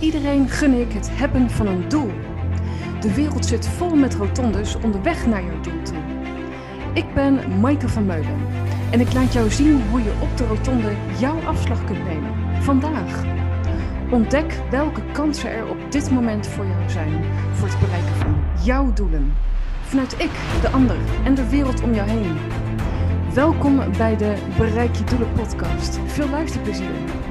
Iedereen gun ik het hebben van een doel. De wereld zit vol met rotondes onderweg naar jouw doel toe. Ik ben Maaike van Meulen en ik laat jou zien hoe je op de rotonde jouw afslag kunt nemen. Vandaag. Ontdek welke kansen er op dit moment voor jou zijn voor het bereiken van jouw doelen. Vanuit ik, de ander en de wereld om jou heen. Welkom bij de Bereik Je Doelen podcast. Veel luisterplezier.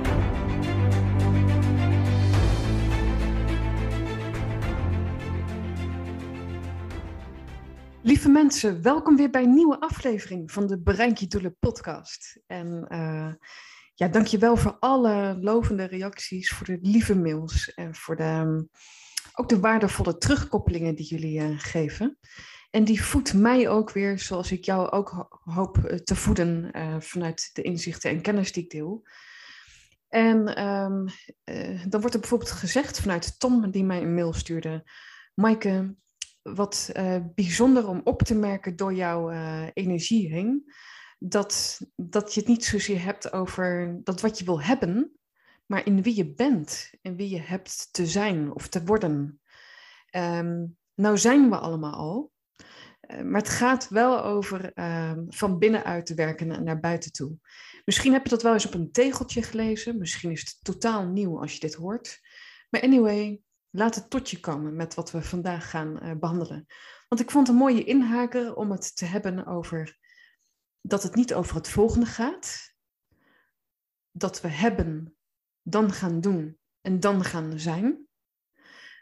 Lieve mensen, welkom weer bij een nieuwe aflevering van de Bereik Je Doelen podcast. En ja, dankjewel voor alle lovende reacties, voor de lieve mails en voor de, ook de waardevolle terugkoppelingen die jullie geven. En die voedt mij ook weer, zoals ik jou ook hoop te voeden vanuit de inzichten en kennis die ik deel. En dan wordt er bijvoorbeeld gezegd vanuit Tom, die mij een mail stuurde: Maaike, wat bijzonder om op te merken door jouw energie heen, dat je het niet zozeer hebt over dat wat je wil hebben, maar in wie je bent en wie je hebt te zijn of te worden. Nou zijn we allemaal al. Maar het gaat wel over van binnenuit te werken naar buiten toe. Misschien heb je dat wel eens op een tegeltje gelezen. Misschien is het totaal nieuw als je dit hoort. Maar anyway, laat het tot je komen met wat we vandaag gaan behandelen. Want ik vond een mooie inhaker om het te hebben over dat het niet over het volgende gaat. Dat we hebben, dan gaan doen en dan gaan zijn.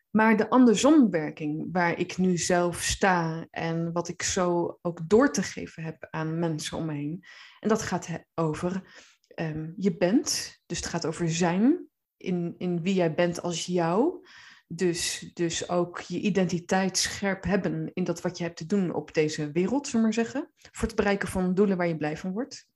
Maar de andersomwerking waar ik nu zelf sta en wat ik zo ook door te geven heb aan mensen om me heen. En dat gaat over je bent, dus het gaat over zijn, in wie jij bent als jou. Dus ook je identiteit scherp hebben in dat wat je hebt te doen op deze wereld, zullen we maar zeggen. Voor het bereiken van doelen waar je blij van wordt.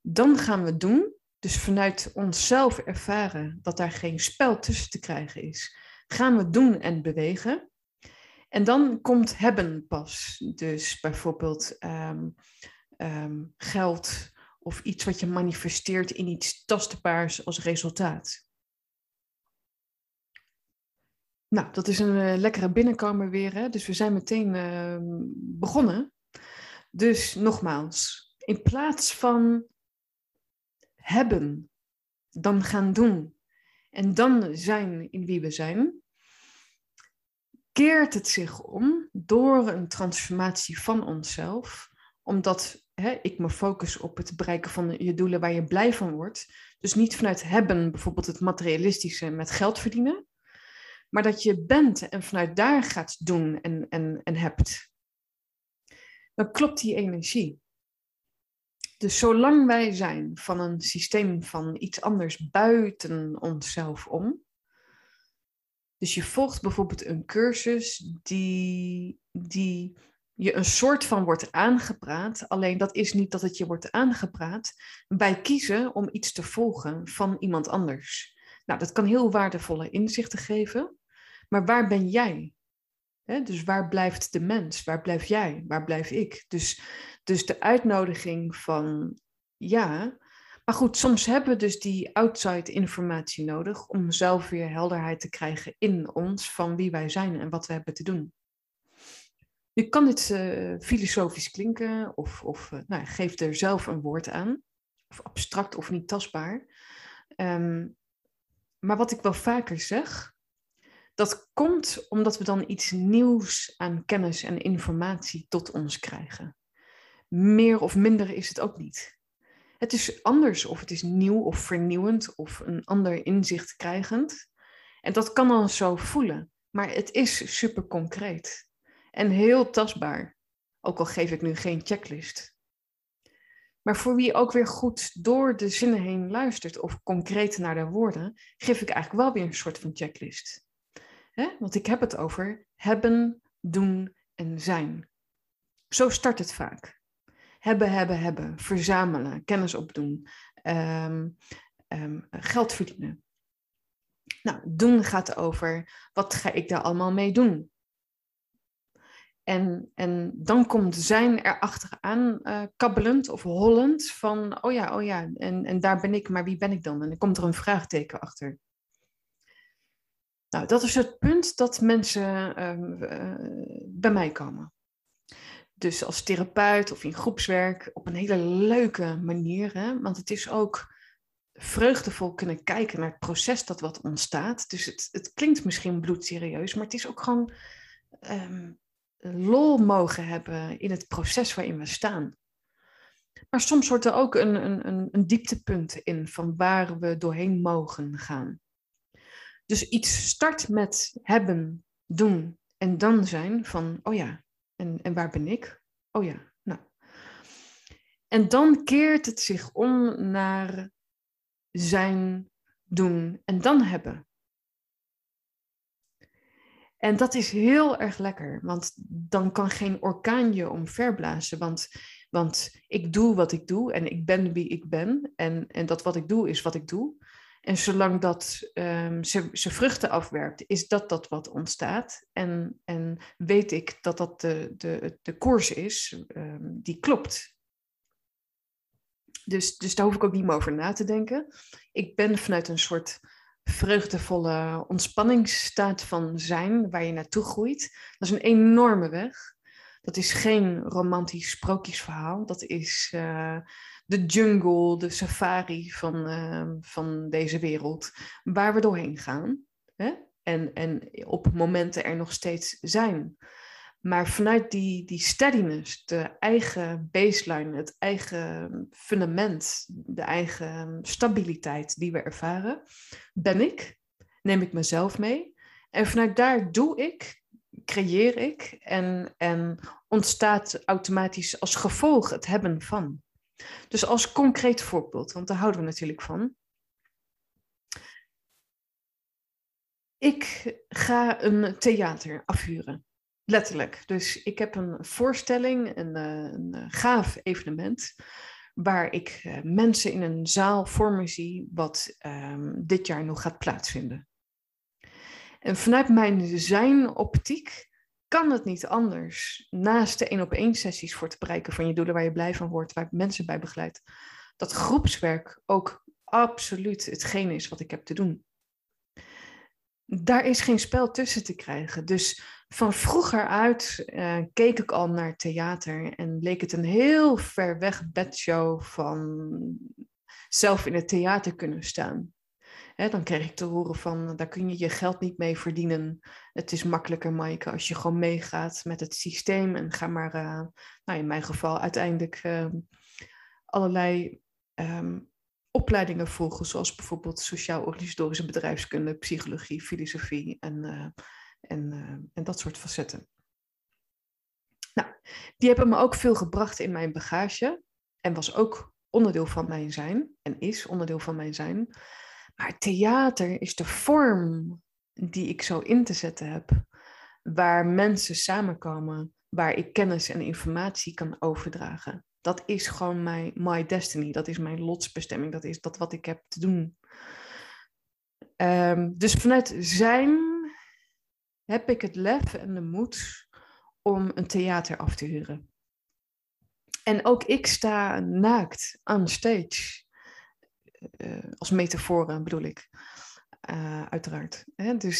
Dan gaan we doen, dus vanuit onszelf ervaren dat daar geen spel tussen te krijgen is. Gaan we doen en bewegen. En dan komt hebben pas. Dus bijvoorbeeld geld of iets wat je manifesteert in iets tastbaars als resultaat. Nou, dat is een lekkere binnenkomer weer. Hè? Dus we zijn meteen begonnen. Dus nogmaals, in plaats van hebben, dan gaan doen. En dan zijn in wie we zijn. Keert het zich om door een transformatie van onszelf. Omdat ik me focus op het bereiken van je doelen waar je blij van wordt. Dus niet vanuit hebben, bijvoorbeeld het materialistische met geld verdienen. Maar dat je bent en vanuit daar gaat doen en hebt. Dan klopt die energie. Dus zolang wij zijn van een systeem van iets anders buiten onszelf om. Dus je volgt bijvoorbeeld een cursus die je een soort van wordt aangepraat. Alleen dat is niet dat het je wordt aangepraat. Wij kiezen om iets te volgen van iemand anders. Nou, dat kan heel waardevolle inzichten geven. Maar waar ben jij? Dus waar blijft de mens? Waar blijf jij? Waar blijf ik? Dus de uitnodiging van ja. Maar goed, soms hebben we dus die outside informatie nodig om zelf weer helderheid te krijgen in ons van wie wij zijn en wat we hebben te doen. Je kan dit filosofisch klinken of geef er zelf een woord aan. Of abstract of niet tastbaar. Maar wat ik wel vaker zeg, dat komt omdat we dan iets nieuws aan kennis en informatie tot ons krijgen. Meer of minder is het ook niet. Het is anders of het is nieuw of vernieuwend of een ander inzicht krijgend. En dat kan dan zo voelen. Maar het is super concreet. En heel tastbaar. Ook al geef ik nu geen checklist. Maar voor wie ook weer goed door de zinnen heen luistert of concreet naar de woorden, geef ik eigenlijk wel weer een soort van checklist. Want ik heb het over hebben, doen en zijn. Zo start het vaak. Hebben, verzamelen, kennis opdoen, geld verdienen. Nou, doen gaat over, wat ga ik daar allemaal mee doen? En dan komt zijn erachteraan kabbelend of hollend van, oh ja, en daar ben ik, maar wie ben ik dan? En dan komt er een vraagteken achter. Nou, dat is het punt dat mensen bij mij komen. Dus als therapeut of in groepswerk op een hele leuke manier. Hè? Want het is ook vreugdevol kunnen kijken naar het proces dat wat ontstaat. Dus het klinkt misschien bloedserieus, maar het is ook gewoon lol mogen hebben in het proces waarin we staan. Maar soms wordt er ook een dieptepunt in van waar we doorheen mogen gaan. Dus iets start met hebben, doen en dan zijn van, oh ja, en waar ben ik? Oh ja, nou. En dan keert het zich om naar zijn, doen en dan hebben. En dat is heel erg lekker, want dan kan geen orkaan je omverblazen, want ik doe wat ik doe en ik ben wie ik ben en dat wat ik doe is wat ik doe. En zolang dat ze vruchten afwerpt, is dat wat ontstaat. En weet ik dat dat de koers is die klopt. Dus daar hoef ik ook niet meer over na te denken. Ik ben vanuit een soort vreugdevolle ontspanningsstaat van zijn, waar je naartoe groeit. Dat is een enorme weg. Dat is geen romantisch sprookjesverhaal. Dat is de jungle, de safari van deze wereld, waar we doorheen gaan. Hè? En op momenten er nog steeds zijn. Maar vanuit die steadiness, de eigen baseline, het eigen fundament, de eigen stabiliteit die we ervaren, ben ik, neem ik mezelf mee. En vanuit daar doe ik, creëer ik en ontstaat automatisch als gevolg het hebben van. Dus als concreet voorbeeld, want daar houden we natuurlijk van. Ik ga een theater afhuren, letterlijk. Dus ik heb een voorstelling, een gaaf evenement, waar ik mensen in een zaal voor me zie wat dit jaar nog gaat plaatsvinden. En vanuit mijn zijn-optiek kan het niet anders, naast de 1-op-1 sessies voor het bereiken van je doelen, waar je blij van wordt, waar ik mensen bij begeleid, dat groepswerk ook absoluut hetgene is wat ik heb te doen. Daar is geen spel tussen te krijgen. Dus van vroeger uit keek ik al naar theater en leek het een heel ver weg bedshow van zelf in het theater kunnen staan. He, dan kreeg ik te horen van, daar kun je je geld niet mee verdienen. Het is makkelijker, Maaike, als je gewoon meegaat met het systeem. En ga maar, nou in mijn geval, uiteindelijk allerlei opleidingen volgen. Zoals bijvoorbeeld sociaal-organisatorische bedrijfskunde, psychologie, filosofie en dat soort facetten. Nou, die hebben me ook veel gebracht in mijn bagage. En was ook onderdeel van mijn zijn. En is onderdeel van mijn zijn. Maar theater is de vorm die ik zo in te zetten heb, waar mensen samenkomen, waar ik kennis en informatie kan overdragen. Dat is gewoon my destiny, dat is mijn lotsbestemming, dat is dat wat ik heb te doen. Dus vanuit zijn heb ik het lef en de moed om een theater af te huren. En ook ik sta naakt on stage. Als metafoor bedoel ik, uiteraard.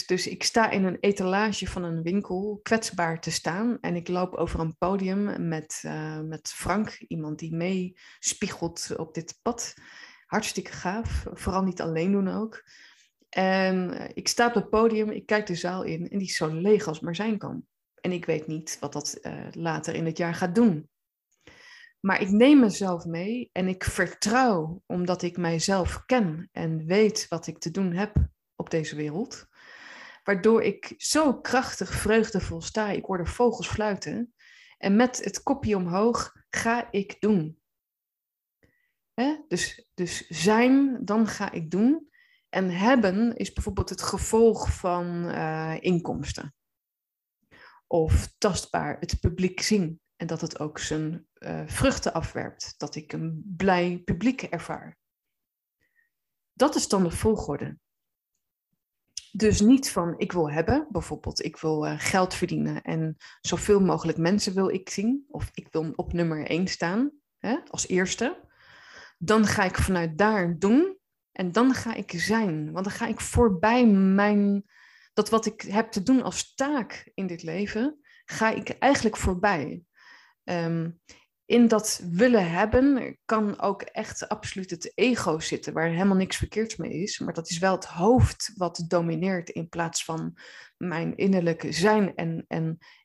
Dus ik sta in een etalage van een winkel kwetsbaar te staan en ik loop over een podium met Frank, iemand die meespiegelt op dit pad. Hartstikke gaaf, vooral niet alleen doen ook. En ik sta op het podium, ik kijk de zaal in en die is zo leeg als maar zijn kan. En ik weet niet wat dat later in het jaar gaat doen. Maar ik neem mezelf mee en ik vertrouw, omdat ik mijzelf ken en weet wat ik te doen heb op deze wereld. Waardoor ik zo krachtig, vreugdevol sta. Ik hoor de vogels fluiten. En met het kopje omhoog ga ik doen. Dus zijn, dan ga ik doen. En hebben is bijvoorbeeld het gevolg van inkomsten. Of tastbaar het publiek zien. En dat het ook zijn vruchten afwerpt. Dat ik een blij publiek ervaar. Dat is dan de volgorde. Dus niet van ik wil hebben. Bijvoorbeeld ik wil geld verdienen. En zoveel mogelijk mensen wil ik zien. Of ik wil op nummer 1 staan. Hè, als eerste. Dan ga ik vanuit daar doen. En dan ga ik zijn. Want dan ga ik voorbij mijn dat wat ik heb te doen als taak in dit leven, ga ik eigenlijk voorbij. In dat willen hebben kan ook echt absoluut het ego zitten, waar helemaal niks verkeerds mee is. Maar dat is wel het hoofd wat domineert in plaats van mijn innerlijke zijn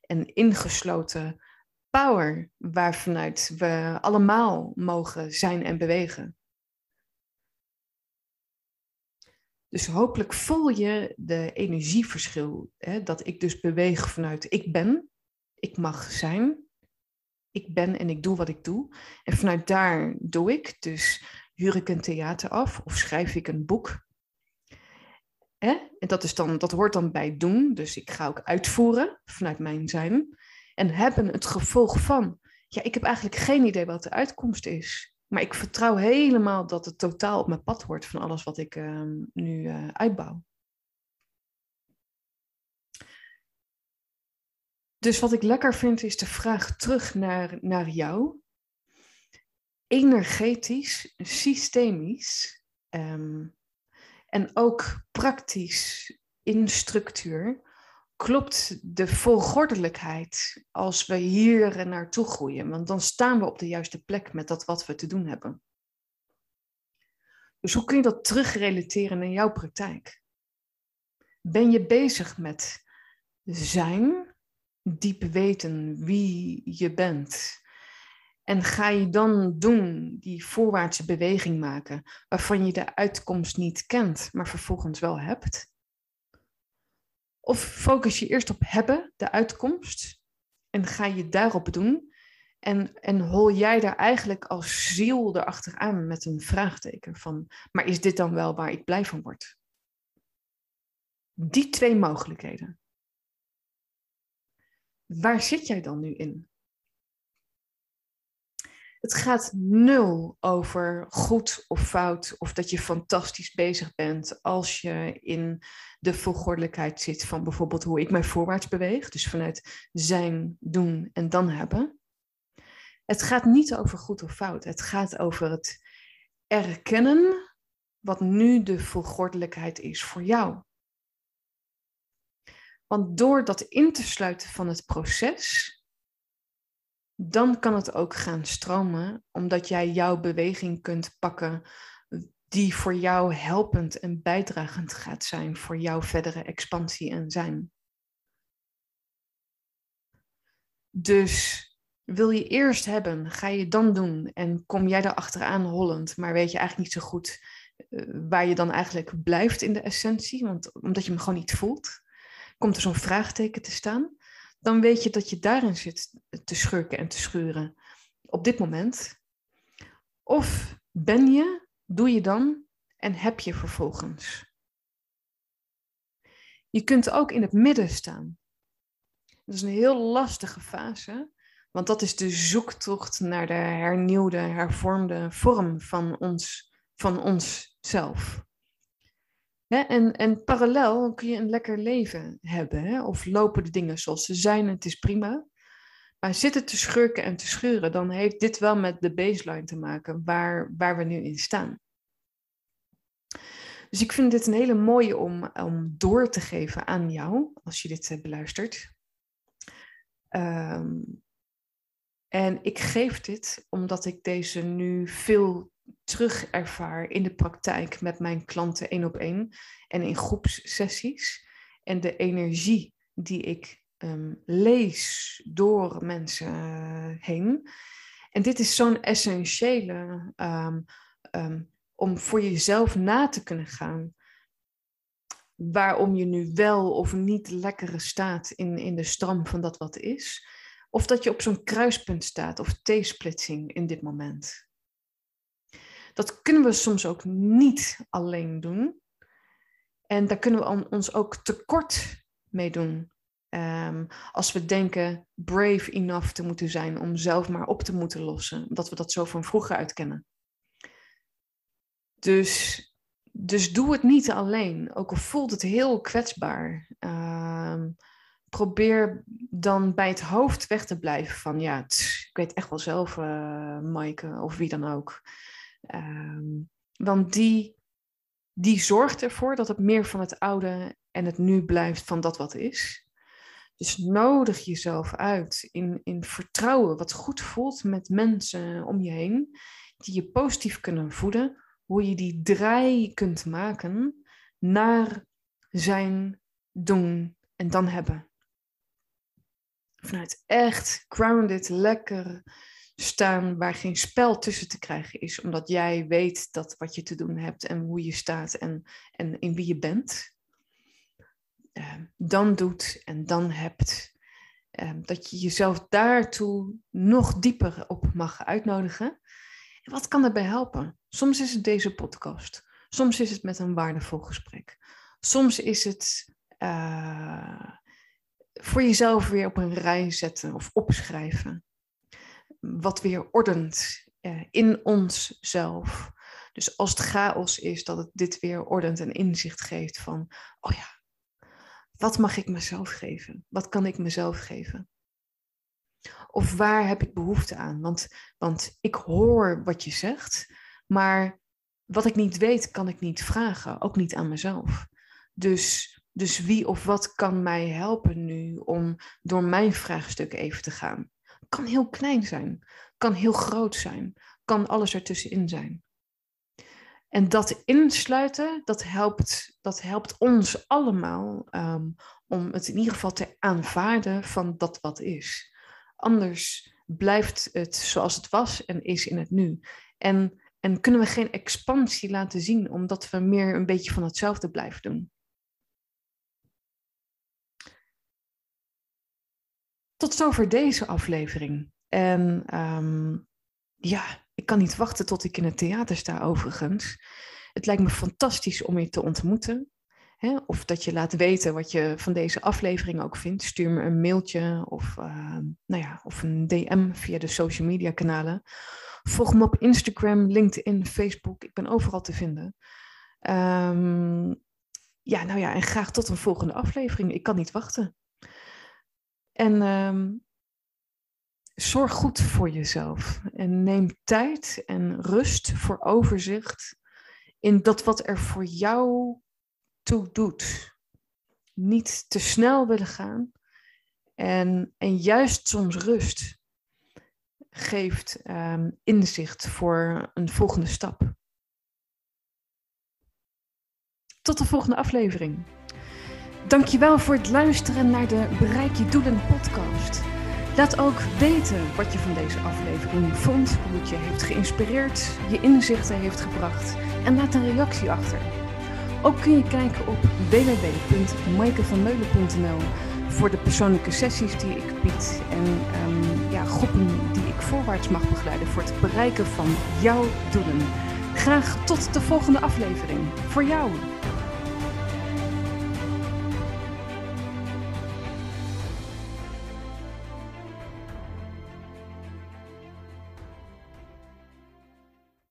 en ingesloten power, waarvanuit we allemaal mogen zijn en bewegen. Dus hopelijk voel je de energieverschil, hè? Dat ik dus beweeg vanuit ik ben, ik mag zijn. Ik ben en ik doe wat ik doe. En vanuit daar doe ik. Dus huur ik een theater af of schrijf ik een boek. En dat hoort dan bij doen. Dus ik ga ook uitvoeren vanuit mijn zijn. En hebben het gevolg van... ja, ik heb eigenlijk geen idee wat de uitkomst is. Maar ik vertrouw helemaal dat het totaal op mijn pad hoort... van alles wat ik nu uitbouw. Dus wat ik lekker vind is de vraag terug naar jou. Energetisch, systemisch en ook praktisch in structuur klopt de volgordelijkheid als we hier naartoe groeien. Want dan staan we op de juiste plek met dat wat we te doen hebben. Dus hoe kun je dat terugrelateren in jouw praktijk? Ben je bezig met zijn... diep weten wie je bent. En ga je dan doen, die voorwaartse beweging maken, waarvan je de uitkomst niet kent, maar vervolgens wel hebt? Of focus je eerst op hebben, de uitkomst, en ga je daarop doen, en hol jij daar eigenlijk als ziel erachteraan met een vraagteken van, maar is dit dan wel waar ik blij van word? Die twee mogelijkheden. Waar zit jij dan nu in? Het gaat nul over goed of fout of dat je fantastisch bezig bent als je in de volgordelijkheid zit van bijvoorbeeld hoe ik mij voorwaarts beweeg. Dus vanuit zijn, doen en dan hebben. Het gaat niet over goed of fout. Het gaat over het erkennen wat nu de volgordelijkheid is voor jou. Want door dat in te sluiten van het proces, dan kan het ook gaan stromen, omdat jij jouw beweging kunt pakken die voor jou helpend en bijdragend gaat zijn voor jouw verdere expansie en zijn. Dus wil je eerst hebben, ga je dan doen en kom jij daar achteraan hollend, maar weet je eigenlijk niet zo goed waar je dan eigenlijk blijft in de essentie, omdat je hem gewoon niet voelt. Komt er zo'n vraagteken te staan, dan weet je dat je daarin zit te schurken en te schuren op dit moment. Of ben je, doe je dan en heb je vervolgens. Je kunt ook in het midden staan. Dat is een heel lastige fase, want dat is de zoektocht naar de hernieuwde, hervormde vorm van onszelf. He, en parallel kun je een lekker leven hebben. He? Of lopen de dingen zoals ze zijn en het is prima. Maar zitten te schurken en te schuren, dan heeft dit wel met de baseline te maken waar we nu in staan. Dus ik vind dit een hele mooie om door te geven aan jou, als je dit beluistert. En ik geef dit omdat ik deze nu veel terug ervaar in de praktijk met mijn klanten 1-op-1 en in groepssessies. En de energie die ik lees door mensen heen. En dit is zo'n essentiële om voor jezelf na te kunnen gaan waarom je nu wel of niet lekker staat in de stroom van dat wat is. Of dat je op zo'n kruispunt staat of T-splitsing in dit moment. Dat kunnen we soms ook niet alleen doen. En daar kunnen we ons ook tekort mee doen. Als we denken brave enough te moeten zijn om zelf maar op te moeten lossen. Omdat we dat zo van vroeger uit kennen. Dus doe het niet alleen. Ook al voelt het heel kwetsbaar. Probeer dan bij het hoofd weg te blijven van... ja, ik weet echt wel zelf, Maaike of wie dan ook... Want die zorgt ervoor dat het meer van het oude en het nu blijft van dat wat is. Dus nodig jezelf uit in vertrouwen wat goed voelt met mensen om je heen, die je positief kunnen voeden, hoe je die draai kunt maken naar zijn, doen en dan hebben. Vanuit echt grounded, lekker staan waar geen spel tussen te krijgen is, omdat jij weet dat wat je te doen hebt en hoe je staat en in wie je bent. Dan doet en dan hebt. Dat je jezelf daartoe nog dieper op mag uitnodigen. En wat kan daarbij helpen? Soms is het deze podcast. Soms is het met een waardevol gesprek. Soms is het voor jezelf weer op een rij zetten of opschrijven. Wat weer ordent in onszelf. Dus als het chaos is, dat het dit weer ordent en inzicht geeft van, oh ja, wat mag ik mezelf geven? Wat kan ik mezelf geven? Of waar heb ik behoefte aan? Want ik hoor wat je zegt, maar wat ik niet weet, kan ik niet vragen. Ook niet aan mezelf. Dus wie of wat kan mij helpen nu om door mijn vraagstuk even te gaan? Kan heel klein zijn. Kan heel groot zijn. Kan alles ertussenin zijn. En dat insluiten, dat helpt ons allemaal om het in ieder geval te aanvaarden van dat wat is. Anders blijft het zoals het was en is in het nu. En kunnen we geen expansie laten zien, omdat we meer een beetje van hetzelfde blijven doen. Tot zover deze aflevering. En ja, ik kan niet wachten tot ik in het theater sta overigens. Het lijkt me fantastisch om je te ontmoeten. Hè? Of dat je laat weten wat je van deze aflevering ook vindt. Stuur me een mailtje of een DM via de social media kanalen. Volg me op Instagram, LinkedIn, Facebook. Ik ben overal te vinden. En graag tot een volgende aflevering. Ik kan niet wachten. En zorg goed voor jezelf en neem tijd en rust voor overzicht in dat wat er voor jou toe doet. Niet te snel willen gaan en juist soms rust geeft inzicht voor een volgende stap. Tot de volgende aflevering. Dankjewel voor het luisteren naar de Bereik Je Doelen podcast. Laat ook weten wat je van deze aflevering vond, hoe het je heeft geïnspireerd, je inzichten heeft gebracht en laat een reactie achter. Ook kun je kijken op www.maaikevanmeulen.nl voor de persoonlijke sessies die ik bied en groepen die ik voorwaarts mag begeleiden voor het bereiken van jouw doelen. Graag tot de volgende aflevering. Voor jou!